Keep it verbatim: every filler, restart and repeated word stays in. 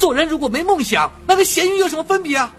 做人如果没梦想，那跟咸鱼有什么分别啊？